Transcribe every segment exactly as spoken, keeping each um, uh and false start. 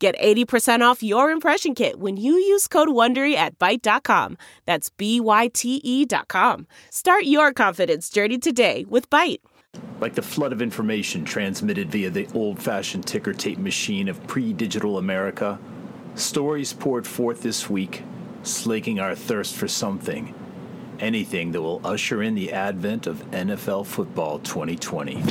Get eighty percent off your impression kit when you use code WONDERY at Byte dot com. That's B Y T E dot com. Start your confidence journey today with Byte. Like the flood of information transmitted via the old-fashioned ticker tape machine of pre-digital America, stories poured forth this week, slaking our thirst for something, anything that will usher in the advent of N F L football twenty twenty.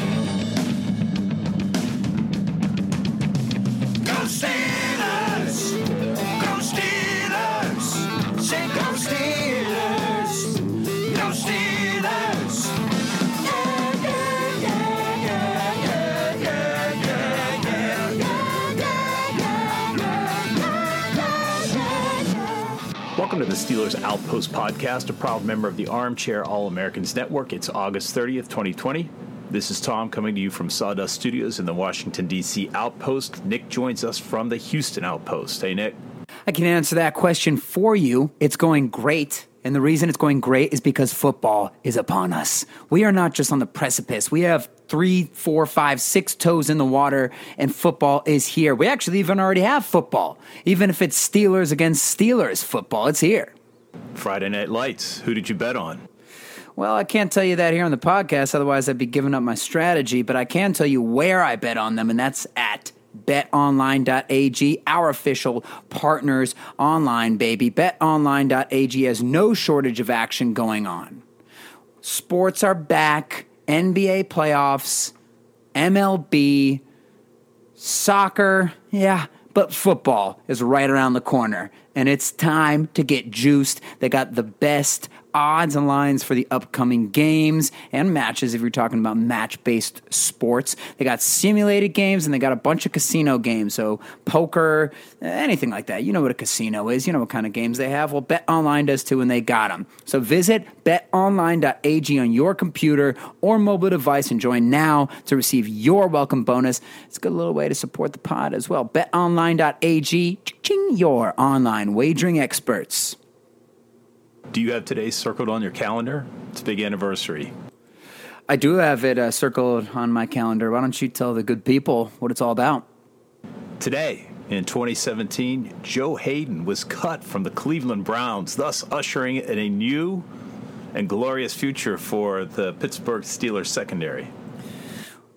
Welcome to the Steelers Outpost Podcast, a proud member of the Armchair All-Americans Network. It's August thirtieth, twenty twenty. This is Tom coming to you from Sawdust Studios in the Washington, D C Outpost. Nick joins us from the Houston Outpost. Hey, Nick. I can answer that question for you. It's going great. And the reason it's going great is because football is upon us. We are not just on the precipice. We have three, four, five, six toes in the water, and football is here. We actually even already have football. Even if it's Steelers against Steelers football, it's here. Friday Night Lights, who did you bet on? Well, I can't tell you that here on the podcast, otherwise I'd be giving up my strategy, but I can tell you where I bet on them, and that's at Bet Online dot A G, our official partners online, baby. Bet Online dot A G has no shortage of action going on. Sports are back, N B A playoffs, M L B, soccer, yeah, but football is right around the corner, and it's time to get juiced. They got the best odds and lines for the upcoming games and matches if you're talking about match-based sports. They got simulated games, and they got a bunch of casino games, so poker, anything like that. You know what a casino is. You know what kind of games they have. Well, BetOnline does too, and they got them. So visit bet online dot A G on your computer or mobile device and join now to receive your welcome bonus. It's a good little way to support the pod as well. bet online dot A G, your online wagering experts. Do you have today circled on your calendar? It's a big anniversary. I do have it uh, circled on my calendar. Why don't you tell the good people what it's all about? Today, in twenty seventeen, Joe Haden was cut from the Cleveland Browns, thus ushering in a new and glorious future for the Pittsburgh Steelers secondary.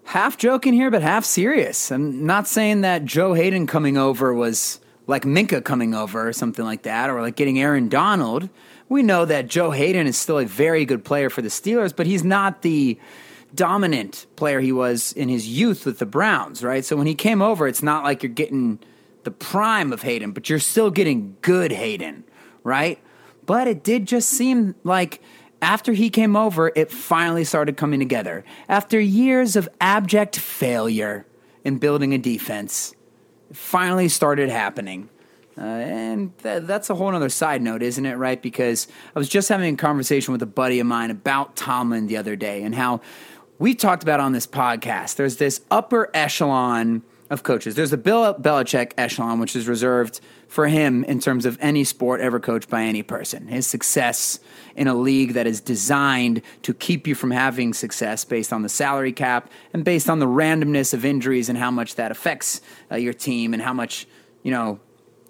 Half joking here, but half serious. I'm not saying that Joe Haden coming over was like Minkah coming over or something like that, or like getting Aaron Donald. We know that Joe Haden is still a very good player for the Steelers, but he's not the dominant player he was in his youth with the Browns, right? So when he came over, it's not like you're getting the prime of Haden, but you're still getting good Haden, right? But it did just seem like after he came over, it finally started coming together. After years of abject failure in building a defense, it finally started happening. Uh, and th- that's a whole other side note, isn't it, right? Because I was just having a conversation with a buddy of mine about Tomlin the other day and how we talked about on this podcast. There's this upper echelon of coaches. There's the Bill Belichick echelon, which is reserved for him in terms of any sport ever coached by any person. His success in a league that is designed to keep you from having success based on the salary cap and based on the randomness of injuries and how much that affects uh, your team and how much, you know,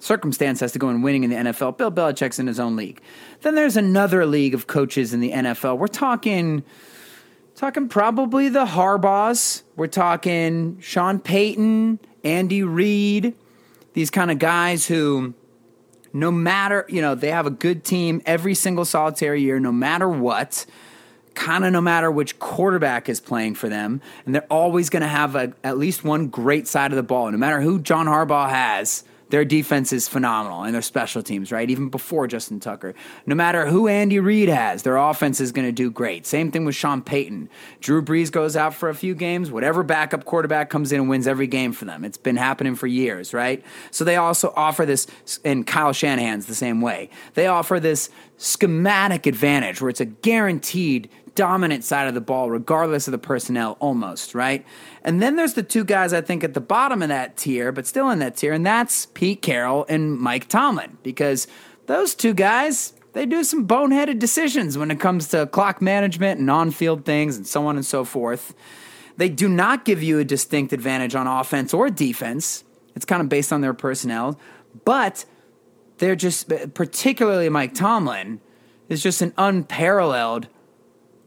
circumstance has to go in winning in the N F L. Bill Belichick's in his own league. Then there's another league of coaches in the N F L. We're talking, talking probably the Harbaughs. We're talking Sean Payton, Andy Reid, these kind of guys who, no matter, you know, they have a good team every single solitary year, no matter what, kind of no matter which quarterback is playing for them, and they're always going to have a, at least one great side of the ball. No matter who John Harbaugh has, Their defense is phenomenal, and their special teams, right? Even before Justin Tucker. No matter who Andy Reid has, their offense is going to do great. Same thing with Sean Payton. Drew Brees goes out for a few games. Whatever backup quarterback comes in and wins every game for them. It's been happening for years, right? So they also offer this, and Kyle Shanahan's the same way. They offer this schematic advantage where it's a guaranteed dominant side of the ball, regardless of the personnel, almost, right? And then there's the two guys I think at the bottom of that tier, but still in that tier, and that's Pete Carroll and Mike Tomlin, because those two guys, they do some boneheaded decisions when it comes to clock management and on-field things and so on and so forth. They do not give you a distinct advantage on offense or defense. It's kind of based on their personnel, but they're just, particularly Mike Tomlin, is just an unparalleled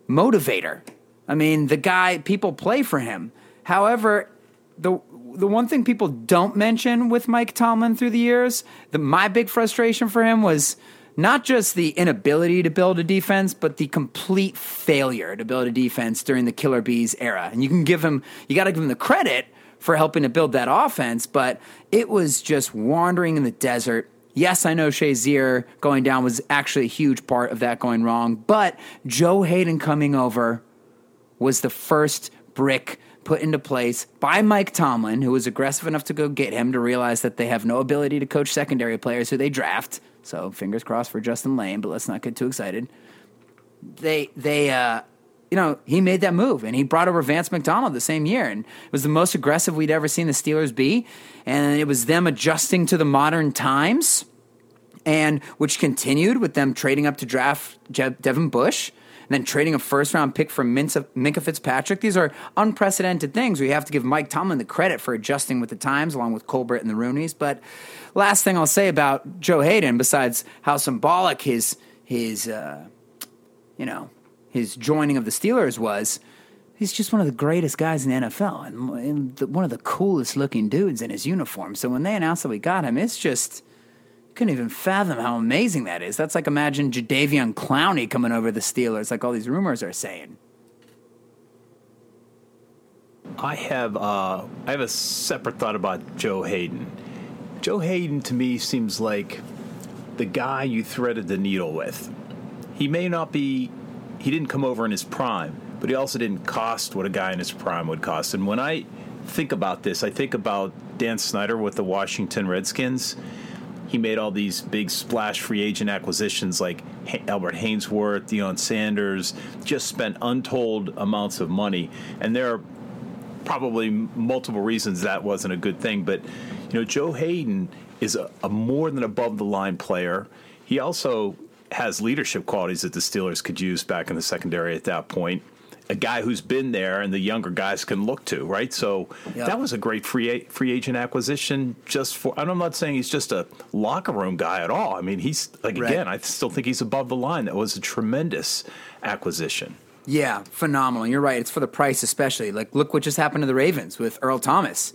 motivator. I mean, the guy, people play for him. However, the the one thing people don't mention with Mike Tomlin through the years, the, my big frustration for him was not just the inability to build a defense, but the complete failure to build a defense during the Killer Bees era. And you can give him, you got to give him the credit for helping to build that offense, but it was just wandering in the desert. Yes, I know Shazier going down was actually a huge part of that going wrong, but Joe Haden coming over was the first brick put into place by Mike Tomlin, who was aggressive enough to go get him to realize that they have no ability to coach secondary players who they draft. So fingers crossed for Justin Lane, but let's not get too excited. They, they, uh, you know, he made that move, and he brought over Vance McDonald the same year, and it was the most aggressive we'd ever seen the Steelers be, and it was them adjusting to the modern times, and which continued with them trading up to draft Je- Devin Bush, and then trading a first-round pick for Minkah Fitzpatrick. These are unprecedented things. We have to give Mike Tomlin the credit for adjusting with the times, along with Colbert and the Rooneys. But last thing I'll say about Joe Haden, besides how symbolic his, his uh, you know, his joining of the Steelers was, he's just one of the greatest guys in the N F L and, and the, one of the coolest-looking dudes in his uniform. So when they announced that we got him, it's just, you couldn't even fathom how amazing that is. That's like, imagine Jadeveon Clowney coming over the Steelers, like all these rumors are saying. I have, uh, I have a separate thought about Joe Haden. Joe Haden, to me, seems like the guy you threaded the needle with. He may not be... He didn't come over in his prime, but he also didn't cost what a guy in his prime would cost. And when I think about this, I think about Dan Snyder with the Washington Redskins. He made all these big splash free agent acquisitions like Albert Hainsworth, Deion Sanders, just spent untold amounts of money. And there are probably multiple reasons that wasn't a good thing. But, you know, Joe Haden is a, a more than above-the-line player. He also has leadership qualities that the Steelers could use back in the secondary at that point. A guy who's been there and the younger guys can look to, right? So yep. That was a great free free agent acquisition just for, and I'm not saying he's just a locker room guy at all. I mean, he's, like, right. Again, I still think he's above the line. That was a tremendous acquisition. Yeah, phenomenal. You're right. It's for the price especially. Like, look what just happened to the Ravens with Earl Thomas.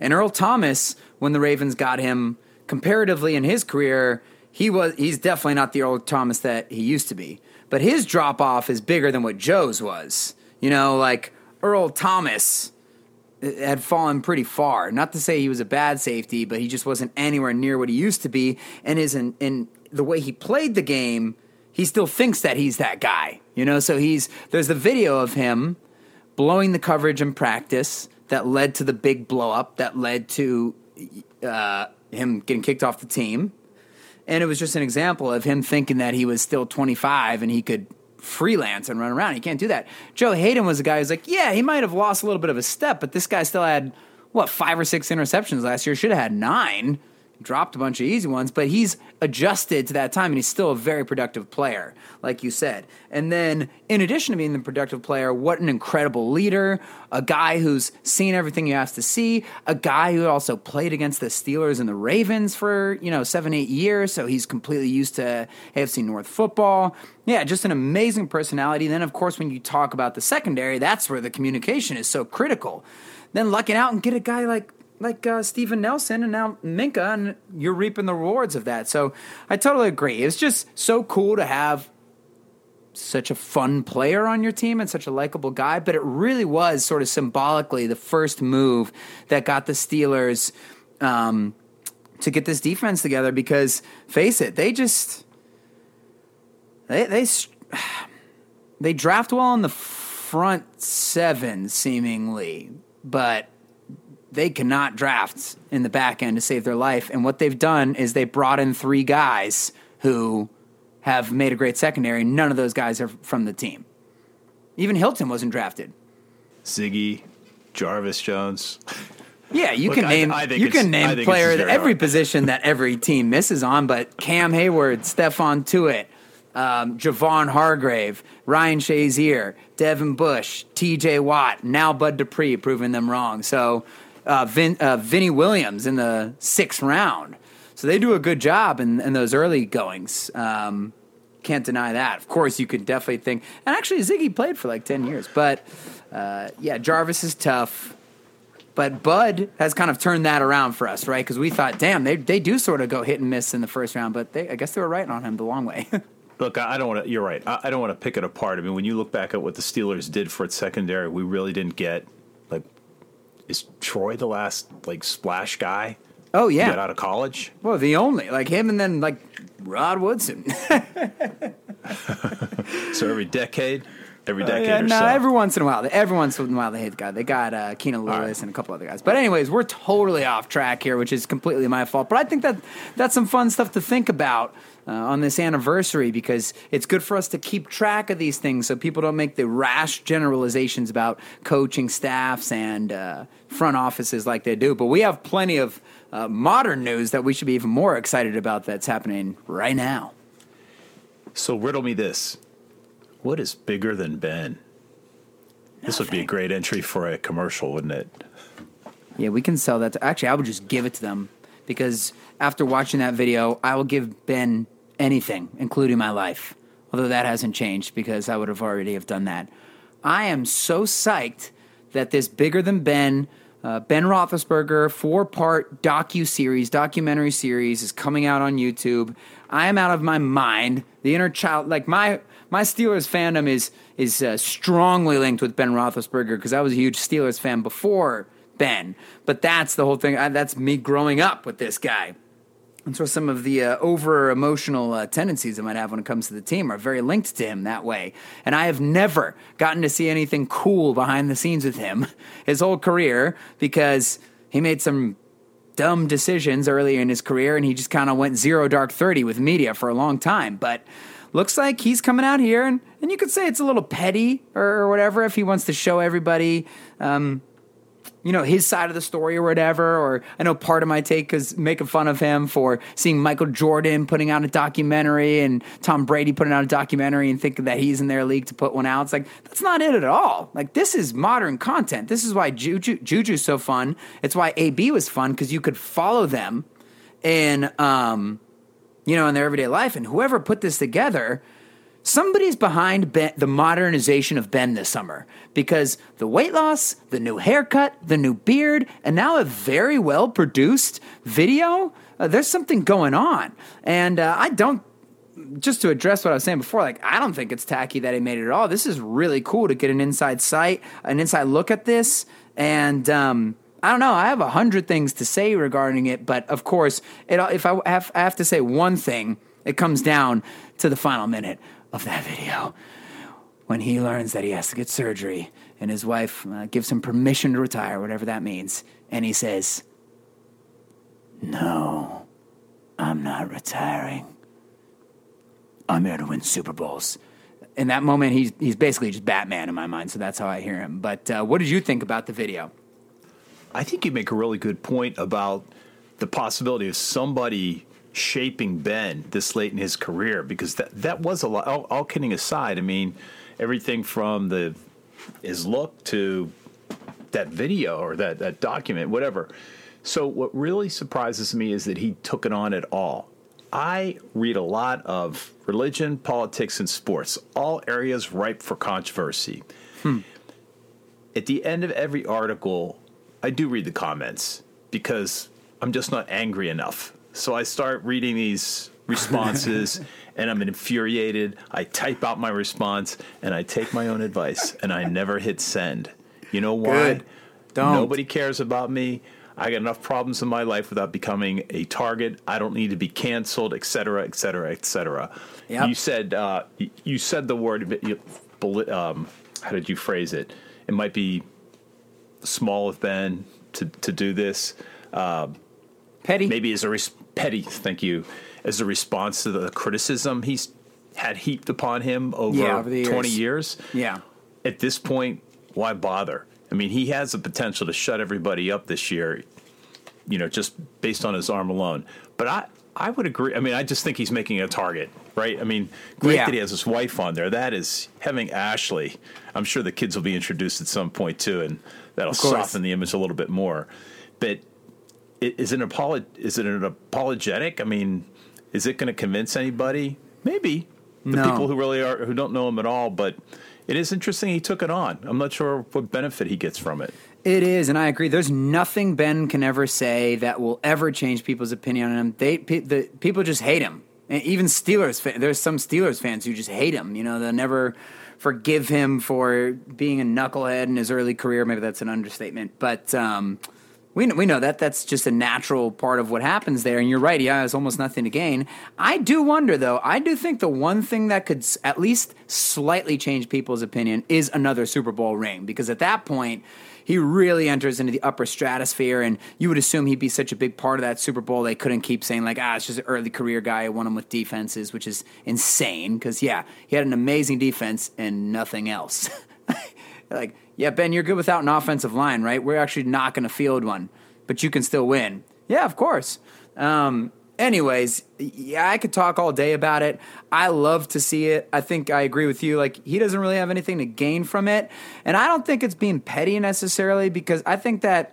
And Earl Thomas, when the Ravens got him, comparatively in his career, He was. He's definitely not the Earl Thomas that he used to be. But his drop-off is bigger than what Joe's was. You know, like, Earl Thomas had fallen pretty far. Not to say he was a bad safety, but he just wasn't anywhere near what he used to be. And is in, in the way he played the game, he still thinks that he's that guy. You know, so he's there's the video of him blowing the coverage in practice that led to the big blow-up, that led to uh, him getting kicked off the team. And it was just an example of him thinking that he was still twenty-five and he could freelance and run around. He can't do that. Joe Haden was a guy who's like, yeah, he might have lost a little bit of a step, but this guy still had, what, five or six interceptions last year. Should have had nine. Dropped a bunch of easy ones, but he's adjusted to that time, and he's still a very productive player, like you said. And then, in addition to being the productive player, what an incredible leader, a guy who's seen everything you have to see, a guy who also played against the Steelers and the Ravens for, you know, seven, eight years, so he's completely used to A F C North football. Yeah, just an amazing personality. Then, of course, when you talk about the secondary, that's where the communication is so critical. Then lucking out and get a guy like like uh, Steven Nelson and now Minkah, and you're reaping the rewards of that. So I totally agree. It's just so cool to have such a fun player on your team and such a likable guy, but it really was sort of symbolically the first move that got the Steelers um, to get this defense together because, face it, they just they they they draft well in the front seven seemingly, but they cannot draft in the back end to save their life. And what they've done is they brought in three guys who have made a great secondary. None of those guys are from the team. Even Hilton wasn't drafted. Ziggy, Jarvis Jones. Yeah, you Look, can name I, I you can name player at every position that every team misses on, but Cam Hayward, Stephon Tuitt, um, Javon Hargrave, Ryan Shazier, Devin Bush, T J Watt, now Bud Dupree, proving them wrong. So uh, Vin, uh, Vinny Williams in the sixth round. So they do a good job in, in those early goings. Um, can't deny that. Of course, you could definitely think. And actually, Ziggy played for like ten years. But, uh, yeah, Jarvis is tough. But Bud has kind of turned that around for us, right? Because we thought, damn, they they do sort of go hit and miss in the first round. But they, I guess they were right on him the long way. Look, I don't want to – you're right. I, I don't want to pick it apart. I mean, when you look back at what the Steelers did for its secondary, we really didn't get – like, is Troy the last, like, splash guy? Oh, yeah. Got out of college? Well, the only. Like, him and then, like, Rod Woodson. So every decade? Every decade uh, yeah, or no, so? No, every once in a while. Every once in a while they hit the guy. They got uh, Keenan Lewis right. and a couple other guys. But anyways, we're totally off track here, which is completely my fault. But I think that that's some fun stuff to think about uh, on this anniversary because it's good for us to keep track of these things so people don't make the rash generalizations about coaching staffs and uh, front offices like they do. But we have plenty of... Uh, modern news that we should be even more excited about that's happening right now. So riddle me this. What is bigger than Ben? Nothing. This would be a great entry for a commercial, wouldn't it? Yeah, we can sell that. To, actually, I would just give it to them because after watching that video, I will give Ben anything, including my life. Although that hasn't changed because I would have already have done that. I am so psyched that this bigger than Ben Uh, Ben Roethlisberger, four-part docu-series, documentary series is coming out on YouTube. I am out of my mind. The inner child, like my my Steelers fandom is is uh, strongly linked with Ben Roethlisberger because I was a huge Steelers fan before Ben. But that's the whole thing. I, that's me growing up with this guy. And so some of the uh, over-emotional uh, tendencies I might have when it comes to the team are very linked to him that way. And I have never gotten to see anything cool behind the scenes with him his whole career because he made some dumb decisions earlier in his career, and he just kind of went zero dark thirty with media for a long time. But looks like he's coming out here, and, and you could say it's a little petty or whatever if he wants to show everybody um, – you know, his side of the story or whatever, or I know part of my take is making fun of him for seeing Michael Jordan putting out a documentary and Tom Brady putting out a documentary and thinking that he's in their league to put one out. It's like, that's not it at all. Like, this is modern content. This is why Juju, Juju's so fun. It's why A B was fun because you could follow them in, um, you know, in their everyday life. And whoever put this together, somebody's behind Ben, the modernization of Ben this summer because the weight loss, the new haircut, the new beard, and now a very well-produced video, uh, there's something going on. And uh, I don't, just to address what I was saying before, like I don't think it's tacky that he made it at all. This is really cool to get an inside sight, an inside look at this. And um, I don't know, I have a hundred things to say regarding it, but of course, it, if I have, I have to say one thing, it comes down to the final minute of that video when he learns that he has to get surgery and his wife uh, gives him permission to retire, whatever that means, and he says, "No, I'm not retiring. I'm here to win Super Bowls." In that moment, he's he's basically just Batman in my mind, so that's how I hear him. But uh, what did you think about the video? I think you make a really good point about the possibility of somebody shaping Ben this late in his career, because that that was a lot. All, all kidding aside, I mean, everything from the his look to that video or that, that document, whatever. So what really surprises me is that he took it on at all. I read a lot of religion, politics, and sports, all areas ripe for controversy. Hmm. At the end of every article, I do read the comments because I'm just not angry enough. So I start reading these responses, and I'm infuriated. I type out my response, and I take my own advice, and I never hit send. You know why? Good. Don't. Nobody cares about me. I got enough problems in my life without becoming a target. I don't need to be canceled, et cetera, et cetera, et cetera. Yep. You said uh, you said the word. Um, how did you phrase it? It might be small of Ben to to do this. Uh, petty, maybe as a res- petty. Thank you. As a response to the criticism he's had heaped upon him over, yeah, over twenty years. years. Yeah. At this point, why bother? I mean, he has the potential to shut everybody up this year, you know, just based on his arm alone. But I, I would agree. I mean, I just think he's making a target, right? I mean, great yeah. that he has his wife on there. That is having Ashley. I'm sure the kids will be introduced at some point, too, and that'll soften the image a little bit more. But is it an, apolog- is it an apologetic? I mean, is it going to convince anybody? Maybe. The no. people who really are, who don't know him at all, but... It is interesting he took it on. I'm not sure what benefit he gets from it. It is, and I agree. There's nothing Ben can ever say that will ever change people's opinion on him. They, pe- the, people just hate him. And even Steelers fans, there's some Steelers fans who just hate him. You know, they'll never forgive him for being a knucklehead in his early career. Maybe that's an understatement, but um, we, we know that. That's just a natural part of what happens there, and you're right. He has almost nothing to gain. I do wonder, though. I do think the one thing that could at least slightly change people's opinion is another Super Bowl ring, because at that point, he really enters into the upper stratosphere, and you would assume he'd be such a big part of that Super Bowl, they couldn't keep saying, like, ah, it's just an early career guy. I won him with defenses, which is insane, because, yeah, he had an amazing defense and nothing else. Like, yeah, Ben, you're good without an offensive line, right? We're actually not going to field one, but you can still win. Yeah, of course. Um, anyways, yeah, I could talk all day about it. I love to see it. I think I agree with you. Like, he doesn't really have anything to gain from it, and I don't think it's being petty necessarily, because I think that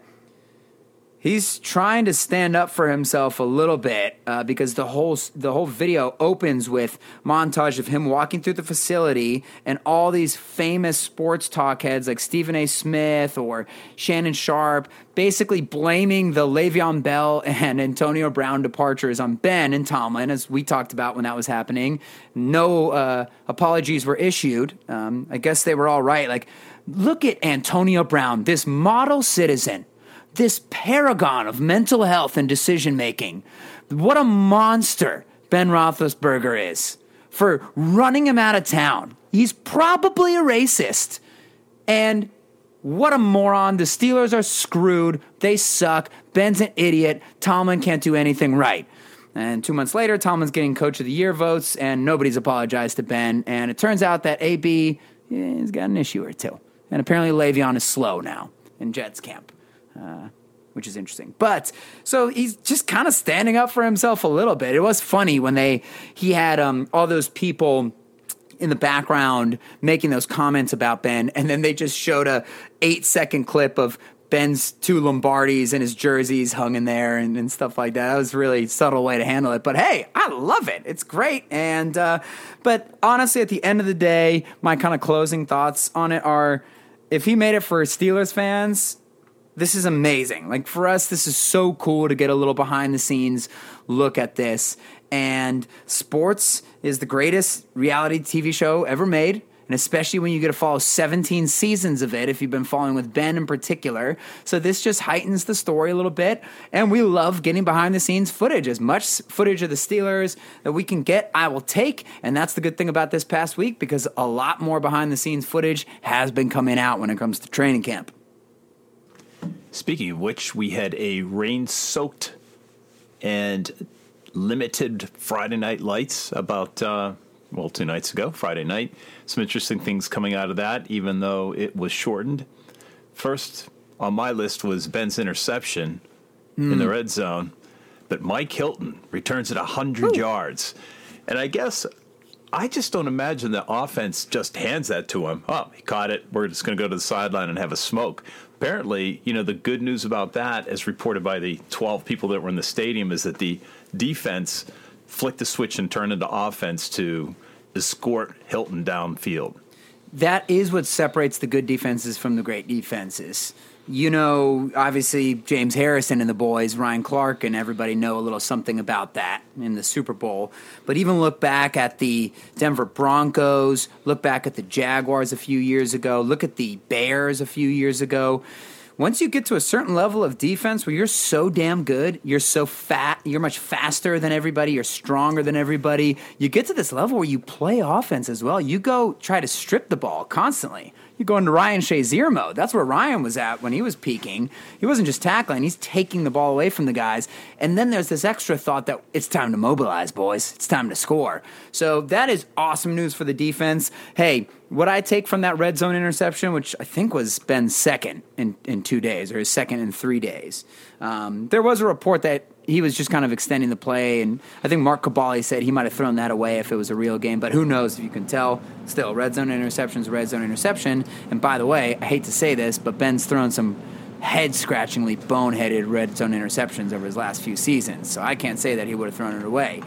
he's trying to stand up for himself a little bit, uh, because the whole the whole video opens with montage of him walking through the facility and all these famous sports talk heads like Stephen A. Smith or Shannon Sharp basically blaming the Le'Veon Bell and Antonio Brown departures on Ben and Tomlin, as we talked about when that was happening. No uh, apologies were issued. Um, I guess they were all right. Like, look at Antonio Brown, this model citizen. This paragon of mental health and decision-making. What a monster Ben Roethlisberger is for running him out of town. He's probably a racist. And what a moron. The Steelers are screwed. They suck. Ben's an idiot. Tomlin can't do anything right. And two months later, Tomlin's getting Coach of the Year votes, and nobody's apologized to Ben. And it turns out that A B, yeah, he's got an issue or two. And apparently Le'Veon is slow now in Jets camp. Uh, which is interesting. But so he's just kind of standing up for himself a little bit. It was funny when they he had um, all those people in the background making those comments about Ben, and then they just showed a eight second clip of Ben's two Lombardis and his jerseys hung in there and, and stuff like that. That was a really subtle way to handle it. But hey, I love it. It's great. And uh, but honestly, at the end of the day, my kind of closing thoughts on it are, if he made it for Steelers fans, this is amazing. Like, for us, this is so cool to get a little behind-the-scenes look at this. And sports is the greatest reality T V show ever made, and especially when you get to follow seventeen seasons of it, if you've been following with Ben in particular. So this just heightens the story a little bit, and we love getting behind-the-scenes footage. As much footage of the Steelers that we can get, I will take, and that's the good thing about this past week, because a lot more behind-the-scenes footage has been coming out when it comes to training camp. Speaking of which, we had a rain-soaked and limited Friday Night Lights about, uh, well, two nights ago, Friday night. Some interesting things coming out of that, even though it was shortened. First on my list was Ben's interception mm. in the red zone, but Mike Hilton returns at one hundred Ooh. yards. And I guess I just don't imagine the offense just hands that to him. Oh, he caught it. We're just going to go to the sideline and have a smoke. Apparently, you know, the good news about that, as reported by the twelve people that were in the stadium, is that the defense flicked the switch and turned into offense to escort Hilton downfield. That is what separates the good defenses from the great defenses. You know, obviously, James Harrison and the boys, Ryan Clark and everybody know a little something about that in the Super Bowl. But even look back at the Denver Broncos, look back at the Jaguars a few years ago, look at the Bears a few years ago. once you get to a certain level of defense where you're so damn good, you're so fat, you're much faster than everybody, you're stronger than everybody, you get to this level where you play offense as well. You go try to strip the ball constantly. You go into Ryan Shazier mode. That's where Ryan was at when he was peaking. He wasn't just tackling. He's taking the ball away from the guys. And then there's this extra thought that it's time to mobilize, boys. It's time to score. So that is awesome news for the defense. Hey, what I take from that red zone interception, which I think was Ben's second in, in two days or his second in three days, um, there was a report that he was just kind of extending the play, and I think Mark Caballi said he might have thrown that away if it was a real game, but who knows if you can tell. Still, red zone interception's red zone interception, and by the way, I hate to say this, but Ben's thrown some head-scratchingly boneheaded red zone interceptions over his last few seasons, so I can't say that he would have thrown it away.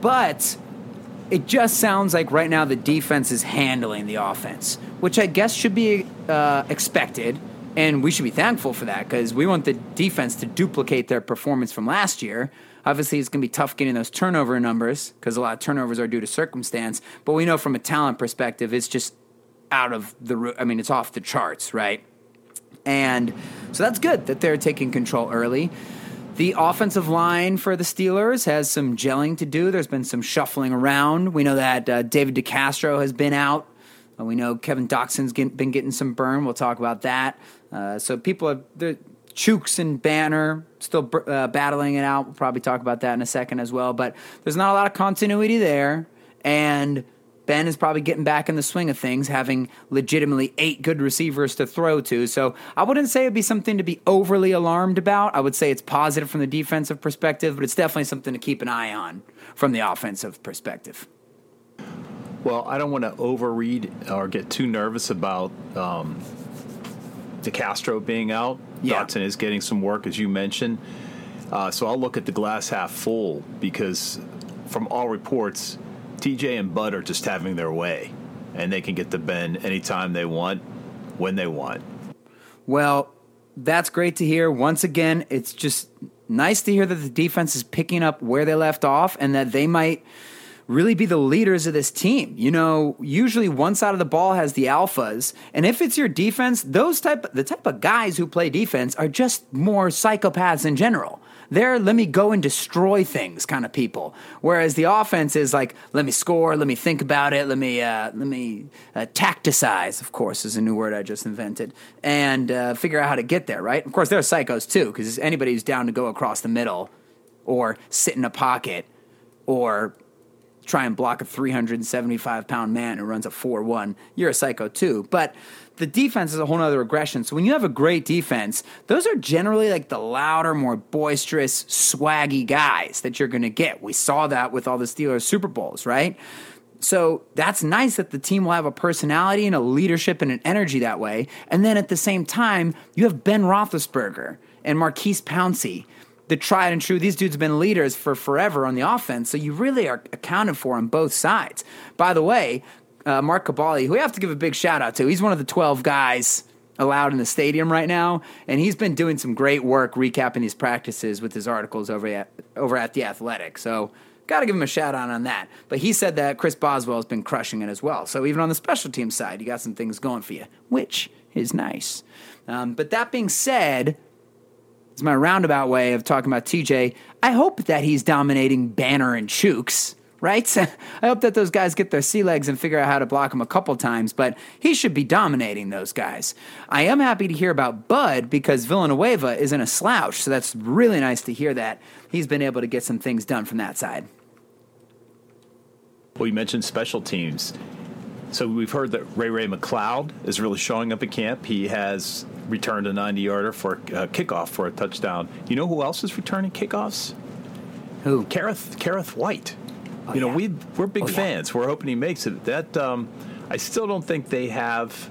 But it just sounds like right now the defense is handling the offense, which I guess should be uh, expected. And we should be thankful for that because we want the defense to duplicate their performance from last year. Obviously, it's going to be tough getting those turnover numbers because a lot of turnovers are due to circumstance. But we know from a talent perspective, it's just out of the – I mean, it's off the charts, right? And so that's good that they're taking control early. The offensive line for the Steelers has some gelling to do. There's been some shuffling around. We know that uh, David DeCastro has been out. Uh, we know Kevin Dotson's get, been getting some burn. We'll talk about that. Uh, so people have the Chuks and Banner still uh, battling it out. We'll probably talk about that in a second as well. But there's not a lot of continuity there. And Ben is probably getting back in the swing of things, having legitimately eight good receivers to throw to. So I wouldn't say it'd be something to be overly alarmed about. I would say it's positive from the defensive perspective, but it's definitely something to keep an eye on from the offensive perspective. Well, I don't want to overread or get too nervous about um, DeCastro being out. Yeah. Dotson is getting some work, as you mentioned. Uh, so I'll look at the glass half full because, from all reports, T J and Bud are just having their way, and they can get to Ben anytime they want, when they want. Well, that's great to hear. Once again, it's just nice to hear that the defense is picking up where they left off and that they might – really be the leaders of this team. You know, usually one side of the ball has the alphas, and if it's your defense, those type the type of guys who play defense are just more psychopaths in general. They're let me go and destroy things kind of people, whereas the offense is like, let me score, let me think about it, let me uh, let me uh, tacticize, of course, is a new word I just invented, and uh, figure out how to get there, right? Of course, they're psychos too, because anybody who's down to go across the middle or sit in a pocket or try and block a three hundred seventy-five pound man who runs a four one, you're a psycho too. But the defense is a whole other regression. So when you have a great defense, those are generally like the louder, more boisterous, swaggy guys that you're going to get. We saw that with all the Steelers Super Bowls, right? So that's nice that the team will have a personality and a leadership and an energy that way. And then at the same time, you have Ben Roethlisberger and Marquise Pouncey, the tried and true. These dudes have been leaders for forever on the offense, so you really are accounted for on both sides. By the way, uh, Mark Caballi, who we have to give a big shout-out to, he's one of the twelve guys allowed in the stadium right now, and he's been doing some great work recapping these practices with his articles over at, over at The Athletic, so got to give him a shout-out on that. But he said that Chris Boswell has been crushing it as well, so even on the special team side, you got some things going for you, which is nice. Um, but that being said, it's my roundabout way of talking about T J. I hope that he's dominating Banner and Chuks, right? I hope that those guys get their sea legs and figure out how to block him a couple times, but he should be dominating those guys. I am happy to hear about Bud because Villanueva isn't a slouch, so that's really nice to hear that he's been able to get some things done from that side. Well, you mentioned special teams. So we've heard that Ray-Ray McCloud is really showing up at camp. He has returned a ninety-yarder for a kickoff for a touchdown. You know who else is returning kickoffs? Who? Kerrith, Kerrith Whyte. Oh, you know, yeah. we, we're big oh, fans. Yeah. We're hoping he makes it. That um, I still don't think they have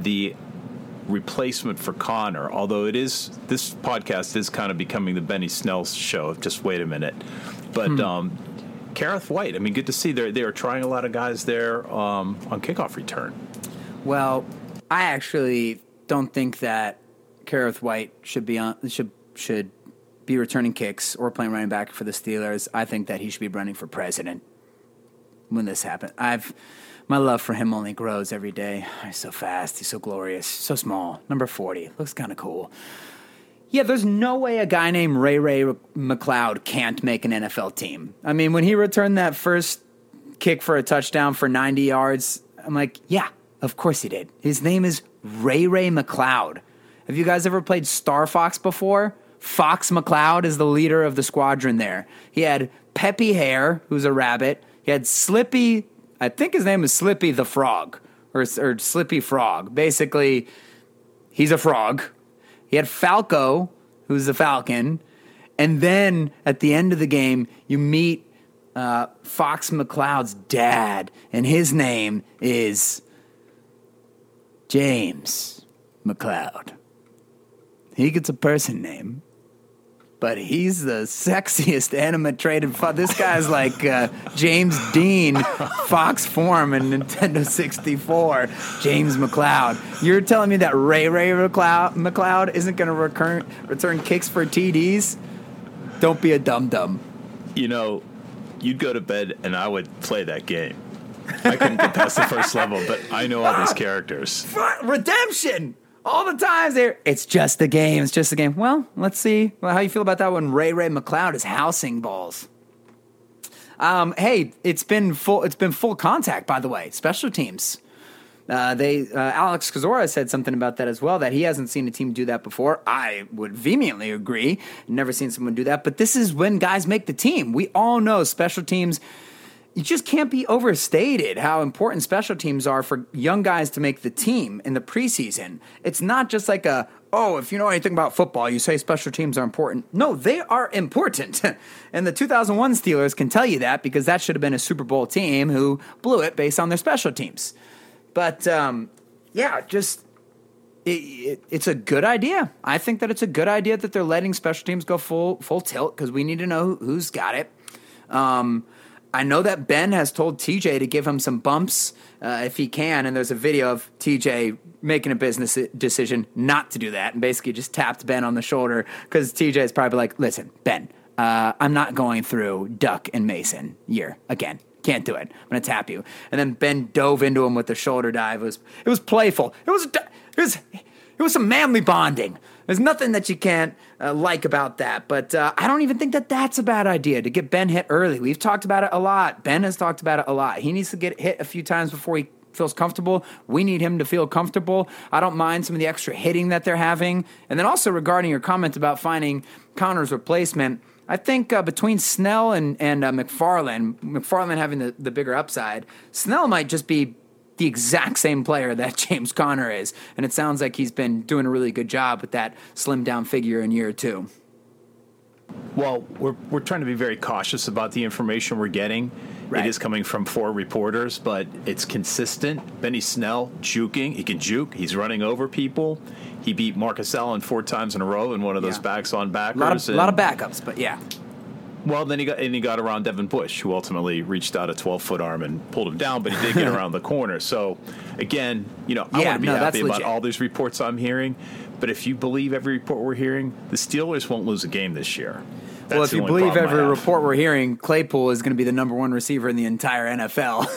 the replacement for Connor, although it is this podcast is kind of becoming the Benny Snell show of just wait a minute. But hmm. um Kerrith Whyte, I mean, good to see they're, they are trying a lot of guys there um, on kickoff return. Well, I actually don't think that Kerrith Whyte should be on, should should be returning kicks or playing running back for the Steelers. I think that he should be running for president. when this happened. I've my love for him only grows every day. He's so fast. He's so glorious. So small. Number forty. Looks kind of cool. Yeah, there's no way a guy named Ray-Ray McCloud can't make an N F L team. I mean, when he returned that first kick for a touchdown for ninety yards, I'm like, yeah, of course he did. His name is Ray-Ray McCloud. Have you guys ever played Star Fox before? Fox McCloud is the leader of the squadron there. He had Peppy Hare, who's a rabbit. He had Slippy, I think his name is Slippy the Frog, or, or Slippy Frog. Basically, he's a frog. He had Falco, who's the Falcon. And then at the end of the game, you meet uh, Fox McCloud's dad, and his name is James McCloud. He gets a person name, but he's the sexiest animated. Fo- this guy's like uh, James Dean, Fox Form, and Nintendo sixty-four. James McCloud. You're telling me that Ray-Ray McCloud, McCloud isn't going to recur- return kicks for T Ds? Don't be a dum-dum. You know, you'd go to bed, and I would play that game. I couldn't get past the first level, but I know all these characters. Redemption! All the times there, it's just a game. It's just a game. Well, let's see well, how you feel about that when Ray-Ray McCloud is housing balls. Um, hey, it's been full. It's been full contact, by the way. Special teams. Uh, they uh, Alex Cazora said something about that as well. That he hasn't seen a team do that before. I would vehemently agree. Never seen someone do that. But this is when guys make the team. We all know special teams. You just can't be overstated how important special teams are for young guys to make the team in the preseason. It's not just like a, oh, if you know anything about football, you say special teams are important. No, they are important. And the two thousand one Steelers can tell you that because that should have been a Super Bowl team who blew it based on their special teams. But, um, yeah, just it, it, it's a good idea. I think that it's a good idea that they're letting special teams go full full tilt because we need to know who's got it. Um I know that Ben has told T J to give him some bumps uh, if he can, and there's a video of T J making a business decision not to do that and basically just tapped Ben on the shoulder because T J is probably like, listen, Ben, uh, I'm not going through Duck and Mason year again. Can't do it. I'm going to tap you. And then Ben dove into him with the shoulder dive. It was, it was playful. It was, it was, it was some manly bonding. There's nothing that you can't uh, like about that, but uh, I don't even think that that's a bad idea to get Ben hit early. We've talked about it a lot. Ben has talked about it a lot. He needs to get hit a few times before he feels comfortable. We need him to feel comfortable. I don't mind some of the extra hitting that they're having. And then also regarding your comment about finding Connor's replacement, I think uh, between Snell and, and uh, McFarland, McFarland having the, the bigger upside, Snell might just be the exact same player that James Conner is. And it sounds like he's been doing a really good job with that slimmed down figure in year two. Well, we're we're trying to be very cautious about the information we're getting. Right. It is coming from four reporters, but it's consistent. Benny Snell juking. He can juke. He's running over people. He beat Marcus Allen four times in a row in one of those yeah. backs on backers. A lot of, and, lot of backups, but yeah. Well, then he got and he got around Devin Bush, who ultimately reached out a twelve-foot arm and pulled him down, but he did get around the corner. So, again, you know, I yeah, want to be no, happy about legit. all these reports I'm hearing, but if you believe every report we're hearing, the Steelers won't lose a game this year. That's well, if you believe every report we're hearing, Claypool is going to be the number one receiver in the entire N F L.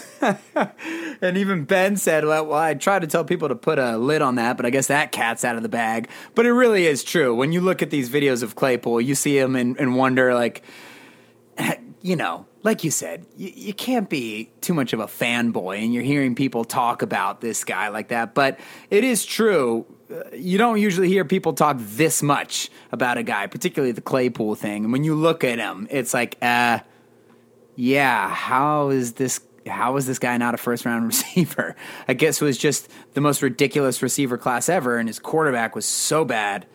And even Ben said, well, well, I try to tell people to put a lid on that, but I guess that cat's out of the bag. But it really is true. When you look at these videos of Claypool, you see him and, and wonder, like, you know, like you said, you, you can't be too much of a fanboy, and you're hearing people talk about this guy like that. But it is true. You don't usually hear people talk this much about a guy, particularly the Claypool thing. And when you look at him, it's like, uh, yeah, how is this How is this guy not a first-round receiver? I guess it was just the most ridiculous receiver class ever, and his quarterback was so bad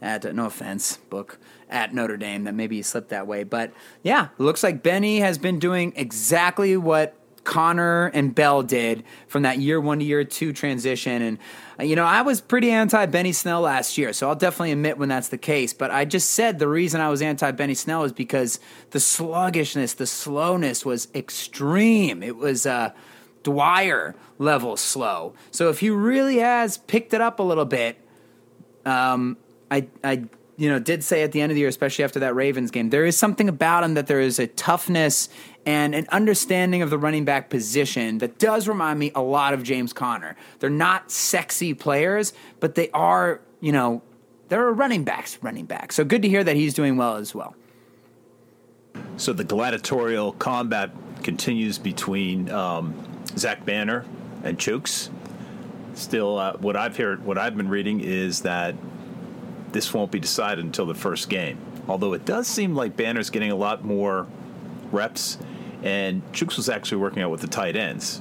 at, no offense, book, at Notre Dame that maybe he slipped that way. But, yeah, looks like Benny has been doing exactly what Connor and Bell did from that year one to year two transition. And, you know, I was pretty anti-Benny Snell last year, so I'll definitely admit when that's the case. But I just said the reason I was anti-Benny Snell is because the sluggishness, the slowness was extreme. It was uh, Dwyer level slow. So if he really has picked it up a little bit, um, I, I you know, did say at the end of the year, especially after that Ravens game, there is something about him that there is a toughness and an understanding of the running back position that does remind me a lot of James Conner. They're not sexy players, but they are, you know, they're a running back's running back. So good to hear that he's doing well as well. So the gladiatorial combat continues between um, Zach Banner and Chuks. Still, uh, what I've heard, what I've been reading is that this won't be decided until the first game. Although it does seem like Banner's getting a lot more reps, and Chuks was actually working out with the tight ends.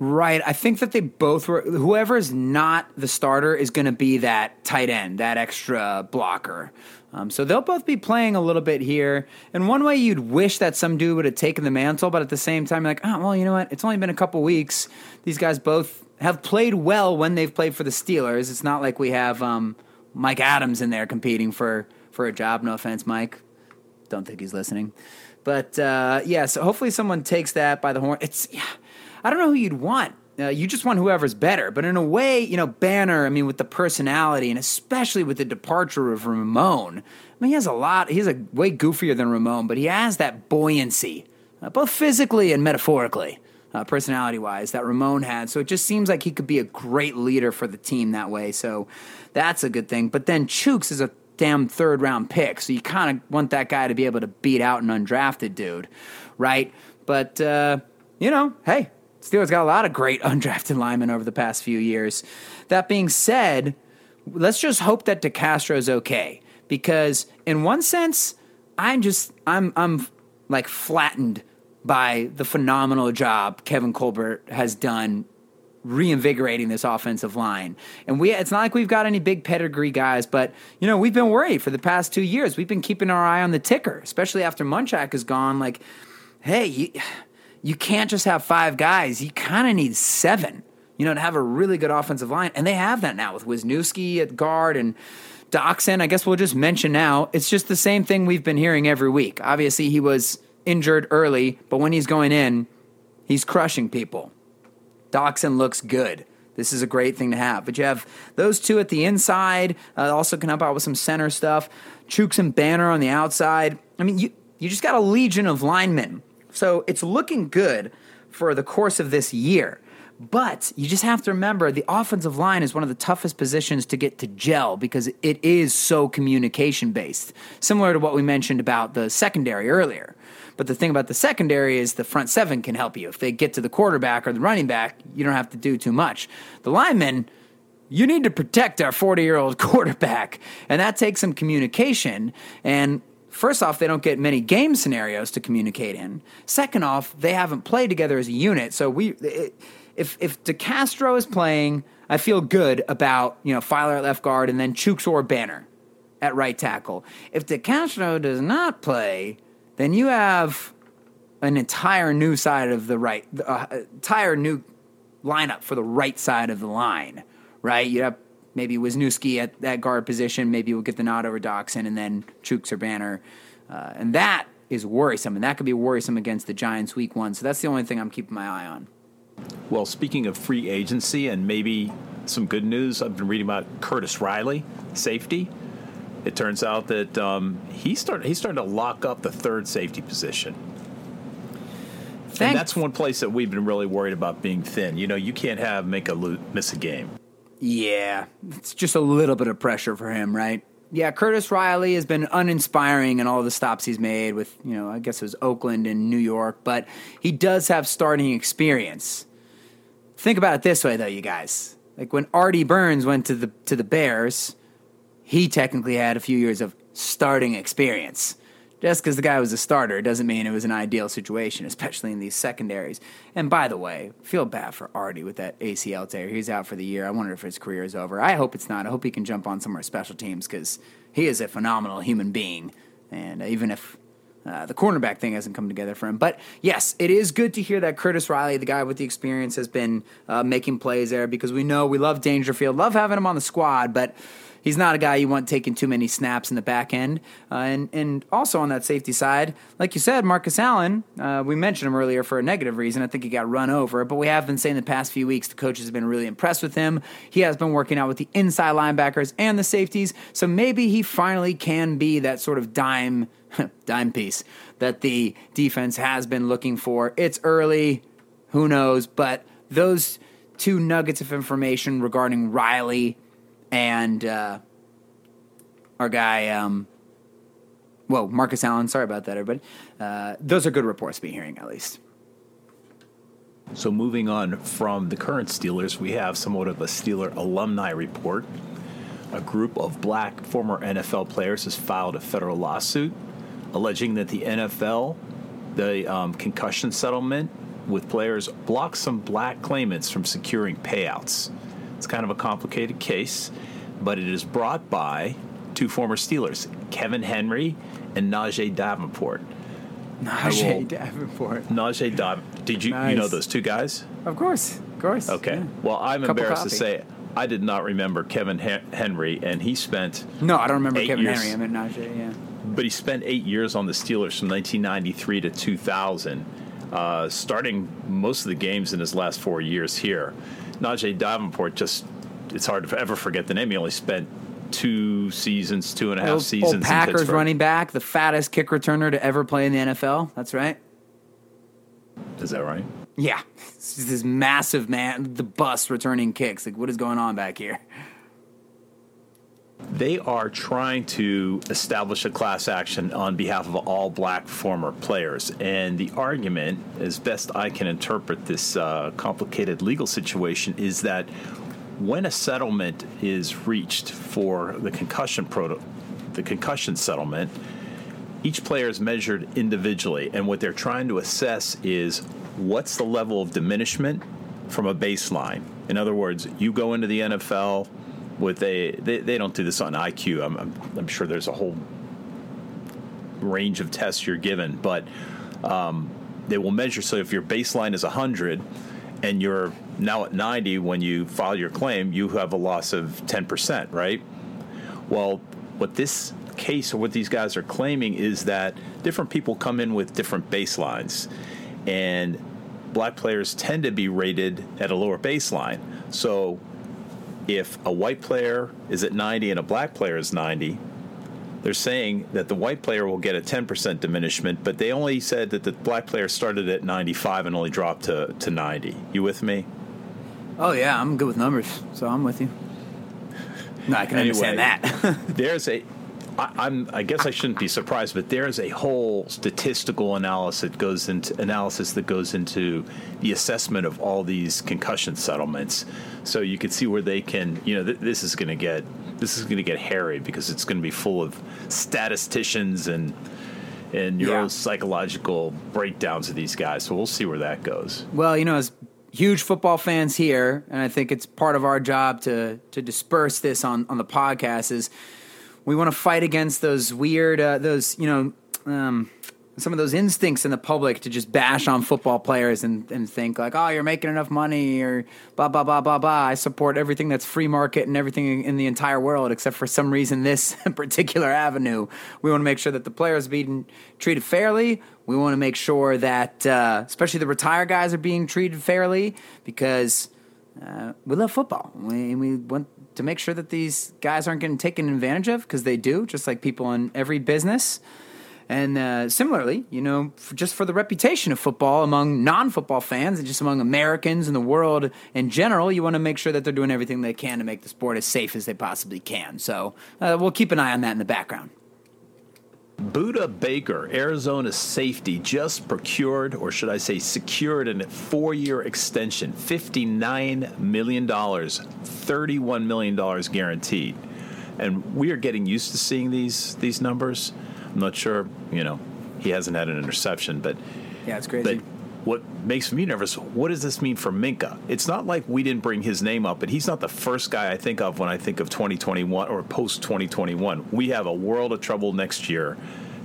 Right. I think that they both were. Whoever's not the starter is going to be that tight end, that extra blocker. Um, so they'll both be playing a little bit here. And one way you'd wish that some dude would have taken the mantle, but at the same time, you're like, oh, well, you know what? It's only been a couple weeks. These guys both have played well when they've played for the Steelers. It's not like we have um, Mike Adams in there competing for, for a job. No offense, Mike. Don't think he's listening. But, uh, yeah, so hopefully someone takes that by the horn. It's, yeah, I don't know who you'd want. Uh, you just want whoever's better. But in a way, you know, Banner, I mean, with the personality and especially with the departure of Ramon, I mean, he has a lot. He's a way goofier than Ramon, but he has that buoyancy, uh, both physically and metaphorically, uh, personality-wise, that Ramon had. So it just seems like he could be a great leader for the team that way. So that's a good thing. But then Chuks is a damn third-round pick, so you kind of want that guy to be able to beat out an undrafted dude, right? But, uh, you know, hey, Steelers got a lot of great undrafted linemen over the past few years. That being said, let's just hope that DeCastro's okay, because in one sense, I'm just I'm I'm like flattened by the phenomenal job Kevin Colbert has done reinvigorating this offensive line. And we it's not like we've got any big pedigree guys, but you know, we've been worried for the past two years. We've been keeping our eye on the ticker, especially after Munchak is gone. Like, hey, you, you can't just have five guys. You kind of need seven, you know, to have a really good offensive line. And they have that now with Wisniewski at guard and Dotson. I guess we'll just mention now, it's just the same thing we've been hearing every week. Obviously, he was injured early, but when he's going in, he's crushing people. Dotson looks good. This is a great thing to have. But you have those two at the inside. Uh, also can help out with some center stuff. Chuks and Banner on the outside. I mean, you, you just got a legion of linemen. So it's looking good for the course of this year. But you just have to remember the offensive line is one of the toughest positions to get to gel because it is so communication-based, similar to what we mentioned about the secondary earlier. But the thing about the secondary is the front seven can help you. If they get to the quarterback or the running back, you don't have to do too much. The linemen, you need to protect our forty-year-old quarterback, and that takes some communication. And first off, they don't get many game scenarios to communicate in. Second off, they haven't played together as a unit. So we, it, if if DeCastro is playing, I feel good about, you know, Filer at left guard and then Chuks or Banner at right tackle. If DeCastro does not play, then you have an entire new side of the right, uh, entire new lineup for the right side of the line, right? You have maybe Wisniewski at that guard position. Maybe we'll get the nod over Dotson and then Chuks or Banner. Uh, and that is worrisome, and that could be worrisome against the Giants week one. So that's the only thing I'm keeping my eye on. Well, speaking of free agency and maybe some good news, I've been reading about Curtis Riley, safety. It turns out that um, he started he started to lock up the third safety position. Thanks. And that's one place that we've been really worried about being thin. You know, you can't have Minkah miss a game. Yeah, it's just a little bit of pressure for him, right? Yeah, Curtis Riley has been uninspiring in all the stops he's made with, you know, I guess it was Oakland and New York, but he does have starting experience. Think about it this way, though, you guys. Like when Artie Burns went to the to the Bears, he technically had a few years of starting experience. Just because the guy was a starter doesn't mean it was an ideal situation, especially in these secondaries. And by the way, feel bad for Artie with that A C L tear. He's out for the year. I wonder if his career is over. I hope it's not. I hope he can jump on some more special teams because he is a phenomenal human being. And even if Uh, the cornerback thing hasn't come together for him. But, yes, it is good to hear that Curtis Riley, the guy with the experience, has been uh, making plays there, because we know we love Dangerfield, love having him on the squad, but he's not a guy you want taking too many snaps in the back end. Uh, and, and also on that safety side, like you said, Marcus Allen, uh, we mentioned him earlier for a negative reason. I think he got run over, but we have been saying the past few weeks the coaches have been really impressed with him. He has been working out with the inside linebackers and the safeties, so maybe he finally can be that sort of dime dime piece that the defense has been looking for. It's early, who knows, but those two nuggets of information regarding Riley and uh, our guy, um, well, Marcus Allen, sorry about that, everybody. Uh, those are good reports to be hearing, at least. So moving on from the current Steelers, we have somewhat of a Steeler alumni report. A group of black former N F L players has filed a federal lawsuit alleging that the N F L, the um, concussion settlement with players, blocked some black claimants from securing payouts. It's kind of a complicated case, but it is brought by two former Steelers, Kevin Henry and Najee Davenport. Najee will, Davenport. Najee Davenport. Did you, nice. You know those two guys? Of course, of course. Okay. Yeah. Well, I'm Couple embarrassed coffee. to say I did not remember Kevin Henry, and he spent No, I don't remember Kevin years, Henry. I meant Najee, yeah. But he spent eight years on the Steelers from nineteen ninety-three to two thousand, uh, starting most of the games in his last four years here. Najee Davenport, just it's hard to ever forget the name. He only spent two seasons, two and a half old, seasons. Old Packers in Pittsburgh. Running back, the fattest kick returner to ever play in the N F L. That's right. Is that right? Yeah, this is this massive man, the bus returning kicks. Like, what is going on back here? They are trying to establish a class action on behalf of all black former players. And the argument, as best I can interpret this uh, complicated legal situation, is that when a settlement is reached for the concussion proto- the concussion settlement, each player is measured individually. And what they're trying to assess is what's the level of diminishment from a baseline? In other words, you go into the N F L with a, they, they don't do this on I Q. I'm, I'm, I'm sure there's a whole range of tests you're given, but um, they will measure. So if your baseline is one hundred and you're now at ninety when you file your claim, you have a loss of ten percent, right? Well, what this case or what these guys are claiming is that different people come in with different baselines, and black players tend to be rated at a lower baseline. So if a white player is at ninety and a black player is ninety, they're saying that the white player will get a ten percent diminishment, but they only said that the black player started at ninety-five and only dropped to, to ninety. You with me? Oh, yeah, I'm good with numbers, so I'm with you. No, I can anyway, understand that. there's a... I, I'm, I guess I shouldn't be surprised, but there is a whole statistical analysis that goes into analysis that goes into the assessment of all these concussion settlements. So you can see where they can, you know, th- this is going to get this is going to get hairy because it's going to be full of statisticians and and neuropsychological yeah. breakdowns of these guys. So we'll see where that goes. Well, you know, as huge football fans here, and I think it's part of our job to to disperse this on on the podcast is. We want to fight against those weird, uh, those, you know, um, some of those instincts in the public to just bash on football players and, and think like, oh, you're making enough money or blah, blah, blah, blah, blah. I support everything that's free market and everything in the entire world, except for some reason this particular avenue. We want to make sure that the players are being treated fairly. We want to make sure that uh, especially the retired guys are being treated fairly because uh, we love football. We, we want to make sure that these guys aren't getting taken advantage of, because they do, just like people in every business. And uh, similarly, you know, for, just for the reputation of football among non-football fans and just among Americans and the world in general, you want to make sure that they're doing everything they can to make the sport as safe as they possibly can. So uh, we'll keep an eye on that in the background. Buda Baker, Arizona's safety, just procured, or should I say secured, a four-year extension, fifty-nine million dollars, thirty-one million dollars guaranteed. And we are getting used to seeing these these numbers. I'm not sure, you know, he hasn't had an interception, but yeah, it's crazy. But what makes me nervous, what does this mean for Minkah? It's not like we didn't bring his name up, but he's not the first guy I think of when I think of twenty twenty-one or post-twenty twenty-one. We have a world of trouble next year